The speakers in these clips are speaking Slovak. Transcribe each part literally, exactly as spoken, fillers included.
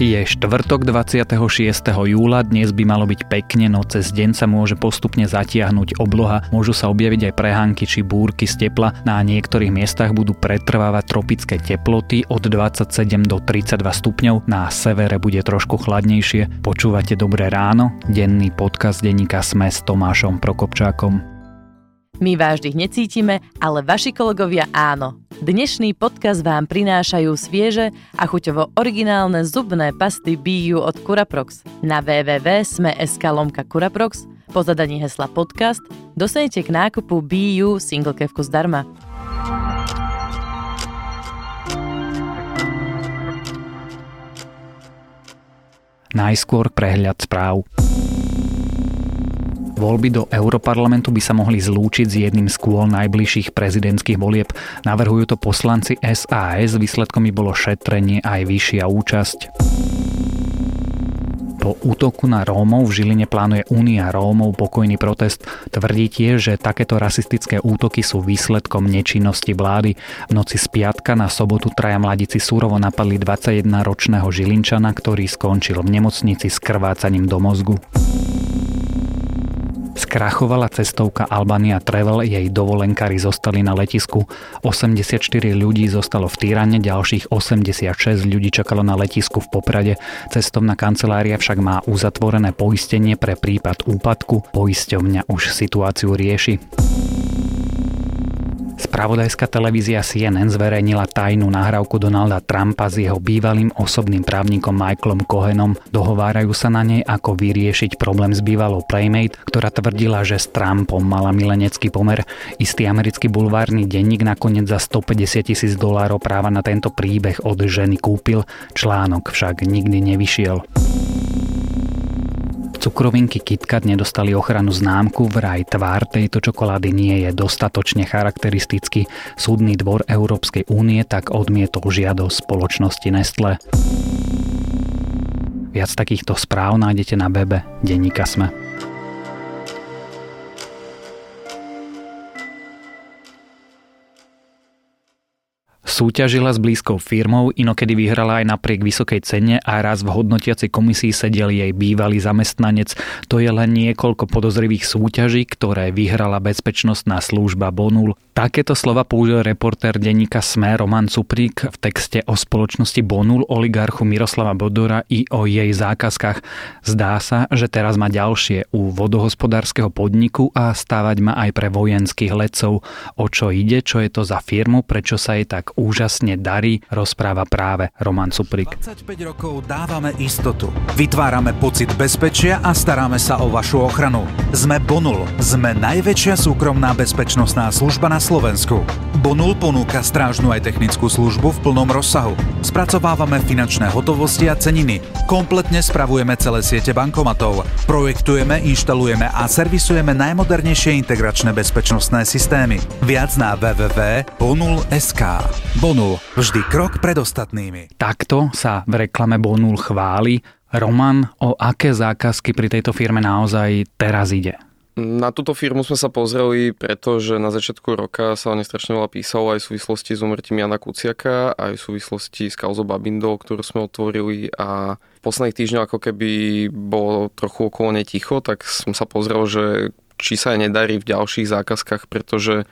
Je štvrtok dvadsiateho šiesteho júla, dnes by malo byť pekne, no cez deň sa môže postupne zatiahnuť obloha, môžu sa objaviť aj prehánky či búrky z tepla, na niektorých miestach budú pretrvávať tropické teploty od dvadsaťsedem do tridsaťdva stupňov, na severe bude trošku chladnejšie. Počúvate Dobré ráno, denný podcast denníka SME s Tomášom Prokopčákom. My vás vždy necítime, ale vaši kolegovia áno. Dnešný podcast vám prinášajú svieže a chuťovo originálne zubné pasty Be You od Curaprox. Na www bodka sme bodka es ká lomka Curaprox po zadaní hesla podcast dostanete k nákupu Be You singlekevku zdarma. Najskôr prehľad správ. Voľby do Europarlamentu by sa mohli zlúčiť s jedným z kôl najbližších prezidentských volieb. Navrhujú to poslanci es a es, výsledkom by bolo šetrenie aj vyššia účasť. Po útoku na Rómov v Žiline plánuje Únia Rómov pokojný protest. Tvrdí tiež, že takéto rasistické útoky sú výsledkom nečinnosti vlády. V noci z piatka na sobotu traja mladíci súrovo napadli dvadsaťjedenročného Žilinčana, ktorý skončil v nemocnici s krvácaním do mozgu. Skrachovala cestovka Albania Travel, jej dovolenkári zostali na letisku. osemdesiatštyri ľudí zostalo v Týrane, ďalších osemdesiatšesť ľudí čakalo na letisku v Poprade. Cestovná kancelária však má uzatvorené poistenie pre prípad úpadku. Poisťovňa už situáciu rieši. Spravodajská televízia C N N zverejnila tajnú nahrávku Donalda Trumpa s jeho bývalým osobným právnikom Michaelom Cohenom. Dohovárajú sa na nej, ako vyriešiť problém s bývalou playmate, ktorá tvrdila, že s Trumpom mala milenecký pomer. Istý americký bulvárny denník nakoniec za stopäťdesiat tisíc dolárov práva na tento príbeh od ženy kúpil, článok však nikdy nevyšiel. Cukrovinky KitKat nedostali ochranu známku, vraj tvár tejto čokolády nie je dostatočne charakteristický. Súdny dvor Európskej únie tak odmietol žiadosť spoločnosti Nestlé. Viac takýchto správ nájdete na webe denníka SME. Súťažila s blízkou firmou, inokedy vyhrala aj napriek vysokej cene a raz v hodnotiacej komisii sedel jej bývalý zamestnanec. To je len niekoľko podozrivých súťaží, ktoré vyhrala bezpečnostná služba Bonul. Takéto slova použil reportér denníka SME Roman Cuprík v texte o spoločnosti Bonul, oligarchu Miroslava Bodora i o jej zákazkách. Zdá sa, že teraz má ďalšie u vodohospodárskeho podniku a stávať má aj pre vojenských letcov. O čo ide, čo je to za firmu, prečo sa jej tak účastí? Úžasne darí, rozpráva práve Roman Cuprík. dvadsaťpäť rokov dávame istotu. Vytvárame pocit bezpečia a staráme sa o vašu ochranu. Sme Bonul. Sme najväčšia súkromná bezpečnostná služba na Slovensku. Bonul ponúka strážnu aj technickú službu v plnom rozsahu. Spracovávame finančné hotovosti a ceniny. Kompletne spravujeme celé siete bankomatov. Projektujeme, inštalujeme a servisujeme najmodernejšie integračné bezpečnostné systémy. Viac na www bodka bonul bodka es ká. Bonul, vždy krok pred ostatnými. Takto sa v reklame Bonul chváli. Roman, o aké zákazky pri tejto firme naozaj teraz ide? Na túto firmu sme sa pozreli, pretože na začiatku roka sa o nej strašne veľa písalo aj v súvislosti s umrtím Jana Kuciaka, aj v súvislosti s kauzou Babindov, ktorú sme otvorili, a v posledných týždňoch ako keby bolo trochu okolo nej ticho, tak som sa pozrel, že či sa aj nedarí v ďalších zákazkách, pretože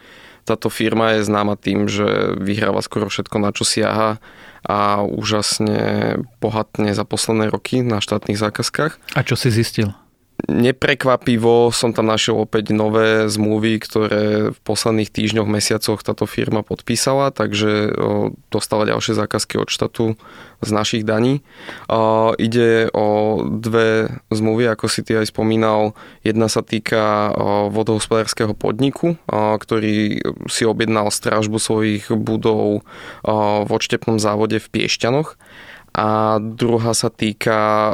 táto firma je známa tým, že vyhráva skoro všetko, na čo siaha, a úžasne bohatne za posledné roky na štátnych zákazkách. A čo si zistil? Neprekvapivo som tam našiel opäť nové zmluvy, ktoré v posledných týždňoch, mesiacoch táto firma podpísala, takže dostala ďalšie zákazky od štátu z našich daní. Ide o dve zmluvy, ako si ty aj spomínal. Jedna sa týka vodohospodárskeho podniku, ktorý si objednal strážbu svojich budov v odštepnom závode v Piešťanoch. A druhá sa týka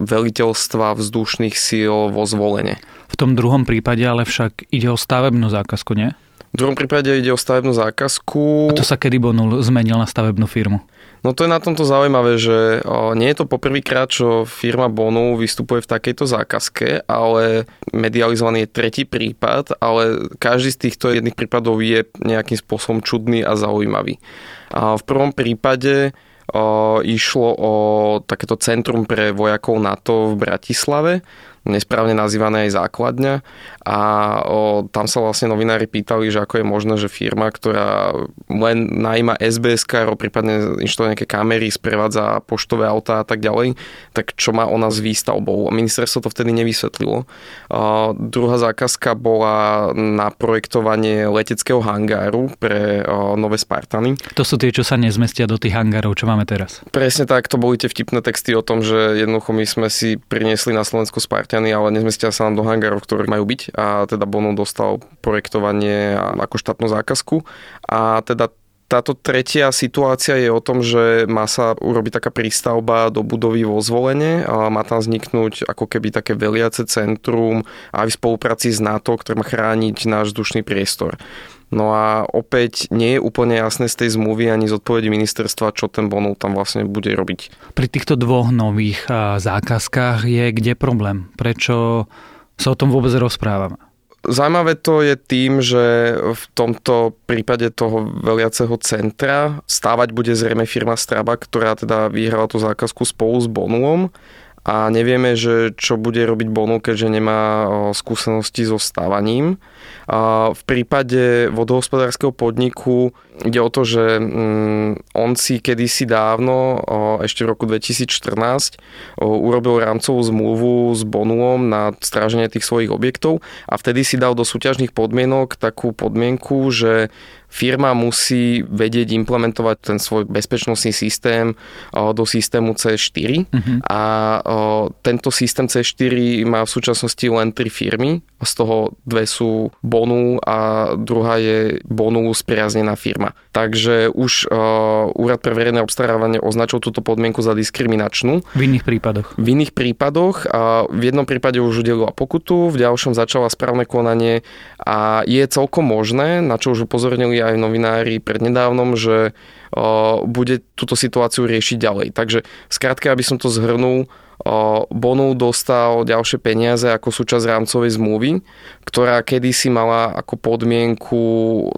veliteľstva vzdušných síl vo Zvolene. V tom druhom prípade ale však ide o stavebnú zákazku, nie? V druhom prípade ide o stavebnú zákazku. A to sa kedy Bonul zmenil na stavebnú firmu? No to je na tomto zaujímavé, že nie je to poprvýkrát, čo firma Bonul vystupuje v takejto zákazke, ale medializovaný je tretí prípad, ale každý z týchto jedných prípadov je nejakým spôsobom čudný a zaujímavý. A v prvom prípade išlo o takéto centrum pre vojakov NATO v Bratislave, nesprávne nazývané aj základňa, a o, tam sa vlastne novinári pýtali, že ako je možné, že firma, ktorá len najíma es bé es károv, prípadne inštaluje nejaké kamery, sprevádza poštové autá a tak ďalej, tak čo má ona s výstavbou. Ministerstvo to vtedy nevysvetlilo. O, druhá zákazka bola na projektovanie leteckého hangáru pre o, nové Spartany. To sú tie, čo sa nezmestia do tých hangárov, čo máme teraz. Presne tak, to boli tie vtipné texty o tom, že jednoducho my sme si priniesli na Slovensku Spartany, ale nezmestia sa nám do hangárov, ktoré majú byť, a teda Bonov dostal projektovanie ako štátnu zákazku. A teda táto tretia situácia je o tom, že má sa urobiť taká prístavba do budovy vo Zvolene, a má tam vzniknúť ako keby také veliace centrum aj v spolupráci s NATO, ktoré má chrániť náš vzdušný priestor. No a opäť nie je úplne jasné z tej zmluvy ani z odpovedi ministerstva, čo ten Bonov tam vlastne bude robiť. Pri týchto dvoch nových zákazkách je kde problém? Prečo sa o tom vôbec rozprávame? Zaujímavé to je tým, že v tomto prípade toho veliaceho centra stávať bude zrejme firma Straba, ktorá teda vyhrala tú zákazku spolu s Bonovom. A nevieme, že čo bude robiť Bonov, keďže nemá skúsenosti so stávaním. V prípade vodohospodárskeho podniku ide o to, že on si kedysi dávno, ešte v roku dvetisícštrnásť, urobil rámcovú zmluvu s Bonovom na stráženie tých svojich objektov a vtedy si dal do súťažných podmienok takú podmienku, že firma musí vedieť implementovať ten svoj bezpečnostný systém do systému cé štyri. Uh-huh. A tento systém cé štyri má v súčasnosti len tri firmy. Z toho dve sú Bonov a druhá je Bonov spriaznená firma. Takže už Úrad pre verejné obstarávanie označil túto podmienku za diskriminačnú. V iných prípadoch. V iných prípadoch. A v jednom prípade už udelila pokutu, v ďalšom začala správne konanie a je celkom možné, na čo už upozornili aj novinári prednedávnom, že o, bude túto situáciu riešiť ďalej. Takže skrátka, aby som to zhrnul, o, Bonov dostal ďalšie peniaze ako súčasť rámcovej zmluvy, ktorá kedysi mala ako podmienku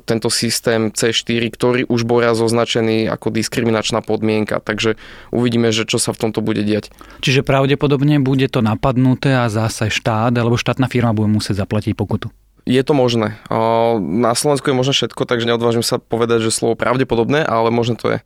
tento systém cé štyri, ktorý už bol raz označený ako diskriminačná podmienka. Takže uvidíme, že čo sa v tomto bude diať. Čiže pravdepodobne bude to napadnuté a zase štát alebo štátna firma bude musieť zaplatiť pokutu. Je to možné. Na Slovensku je možné všetko, takže neodvážim sa povedať, že slovo pravdepodobné, ale možné to je.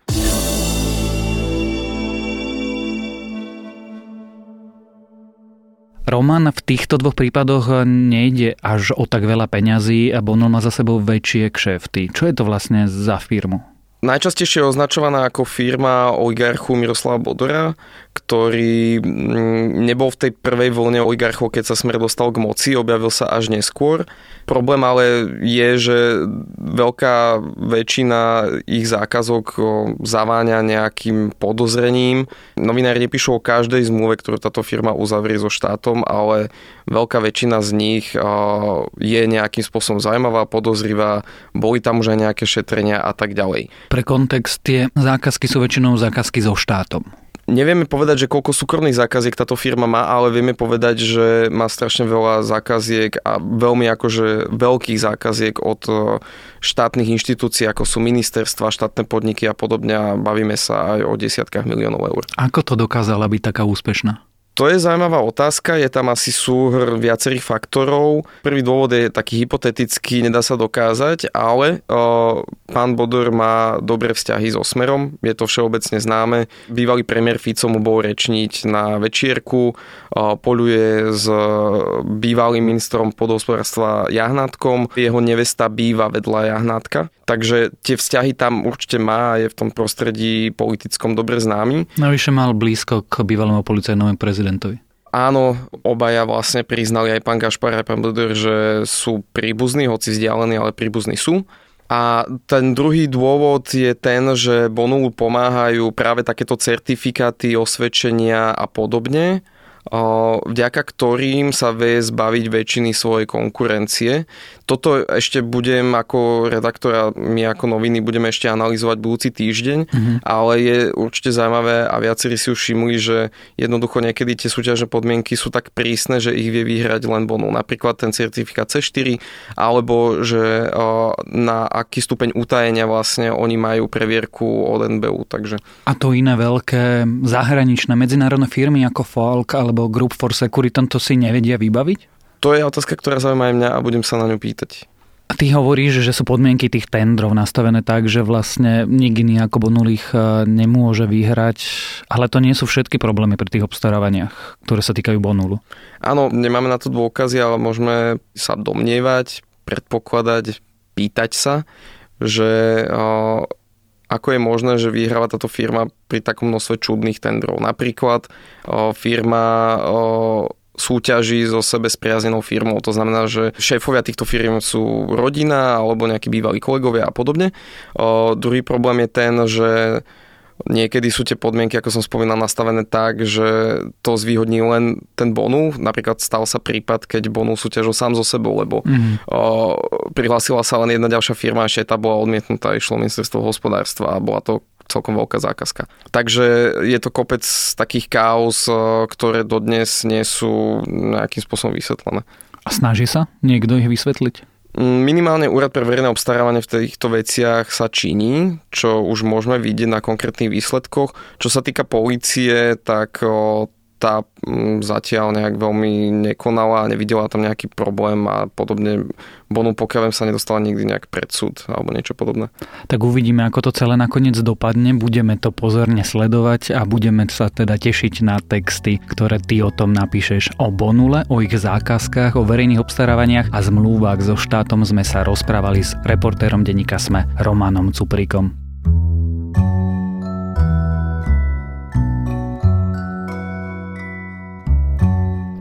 Roman, v týchto dvoch prípadoch nejde až o tak veľa peňazí a Bonov má za sebou väčšie kšefty. Čo je to vlastne za firmu? Najčastejšie je označovaná ako firma oligarchu Miroslava Bodora, ktorý nebol v tej prvej vlne oligarchov, keď sa Smer dostal k moci, objavil sa až neskôr. Problém ale je, že veľká väčšina ich zákazok zaváňa nejakým podozrením. Novinári nepíšu o každej zmluve, ktorú táto firma uzavrie so štátom, ale veľká väčšina z nich je nejakým spôsobom zaujímavá, podozrivá, boli tam už aj nejaké šetrenia a tak ďalej. Pre kontext, tie zákazky sú väčšinou zákazky so štátom. Nevieme povedať, že koľko súkromných zákaziek táto firma má, ale vieme povedať, že má strašne veľa zákaziek a veľmi akože veľkých zákaziek od štátnych inštitúcií, ako sú ministerstva, štátne podniky a podobne. A bavíme sa aj o desiatkách miliónov eur. Ako to dokázala byť taká úspešná? To je zaujímavá otázka, je tam asi súhr viacerých faktorov. Prvý dôvod je taký hypotetický, nedá sa dokázať, ale o, pán Bodor má dobré vzťahy so Smerom, je to všeobecne známe. Bývalý premiér Fico mu bol rečniť na večierku, o, poľuje s bývalým ministrom podhospodárstva Jahnátkom, jeho nevesta býva vedľa Jahnátka, takže tie vzťahy tam určite má a je v tom prostredí politickom dobre známy. Navyše mal blízko k bývalému policajnému prezidentu. Áno, obaja vlastne priznali, aj pán Gašpar, aj pán Bodor, že sú príbuzní, hoci vzdialení, ale príbuzní sú. A ten druhý dôvod je ten, že Bonovu pomáhajú práve takéto certifikáty, osvedčenia a podobne. vďaka ktorým sa vie zbaviť väčšiny svojej konkurencie. Toto ešte budem ako redaktora, my ako noviny budeme ešte analyzovať budúci týždeň, mm-hmm. ale je určite zaujímavé a viacerí si už všimli, že jednoducho niekedy tie súťažné podmienky sú tak prísne, že ich vie vyhrať len Bonu. Napríklad ten certifikát cé štyri, alebo že na aký stupeň utajenia vlastne oni majú previerku od en bé ú. Takže. A to iné veľké zahraničné medzinárodné firmy ako Falk alebo Group for Securitan to si nevedia vybaviť? To je otázka, ktorá zaujíma aj mňa a budem sa na ňu pýtať. A ty hovoríš, že sú podmienky tých tendrov nastavené tak, že vlastne nikdy nejako bonulých nemôže vyhrať, ale to nie sú všetky problémy pri tých obstarávaniach, ktoré sa týkajú Bonulu. Áno, nemáme na to dôkazy, ale môžeme sa domnievať, predpokladať, pýtať sa, že ako je možné, že vyhráva táto firma pri takom množstve čudných tendrov. Napríklad firma súťaží so sebe spriaznenou firmou. To znamená, že šéfovia týchto firm sú rodina alebo nejakí bývalí kolegovia a podobne. O, druhý problém je ten, že niekedy sú tie podmienky, ako som spomínal, nastavené tak, že to zvýhodní len ten Bonu. Napríklad stal sa prípad, keď Bonu súťažil sám so sebou, lebo mm. o, prihlásila sa len jedna ďalšia firma, ešte tá bola odmietnutá, išlo ministerstvo hospodárstva a bola to celkom veľká zákazka. Takže je to kopec takých káuz, ktoré dodnes nie sú nejakým spôsobom vysvetlené. A snaží sa niekto ich vysvetliť? Minimálne Úrad pre verejné obstarávanie v týchto veciach sa činí, čo už môžeme vidieť na konkrétnych výsledkoch. Čo sa týka polície, tak tá zatiaľ nejak veľmi nekonala, nevidela tam nejaký problém a podobne. Bonu pokiaľ sa nedostala nikdy nejak pred súd alebo niečo podobné. Tak uvidíme, ako to celé nakoniec dopadne. Budeme to pozorne sledovať a budeme sa teda tešiť na texty, ktoré ty o tom napíšeš. O Bonule, o ich zákazkách, o verejných obstarávaniach a zmluvách so štátom sme sa rozprávali s reportérom denníka SME Romanom Cuprikom.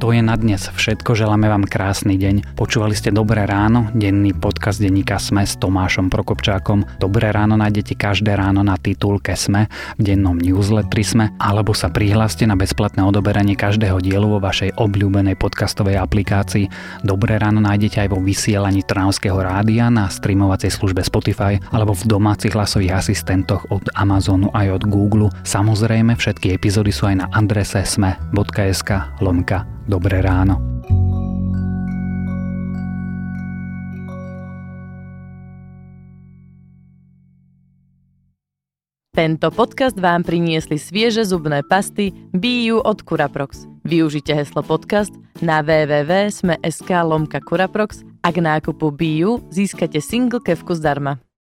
To je na dnes všetko, želáme vám krásny deň. Počúvali ste Dobré ráno, denný podcast denníka SME s Tomášom Prokopčákom. Dobré ráno nájdete každé ráno na titulke SME, v dennom newsletteri SME, alebo sa prihláste na bezplatné odoberanie každého dielu vo vašej obľúbenej podcastovej aplikácii. Dobré ráno nájdete aj vo vysielaní Trnavského rádia na streamovacej službe Spotify alebo v domácich hlasových asistentoch od Amazonu aj od Google. Samozrejme, všetky epizódy sú aj na adrese sme.sk lomka Dobré ráno. Tento podcast vám priniesli svieže zubné pasty bé ú od Curaprox. Využite heslo podcast na www bodka sme bodka es ká lomka Curaprox a k nákupu bé ú získate single kefku zdarma.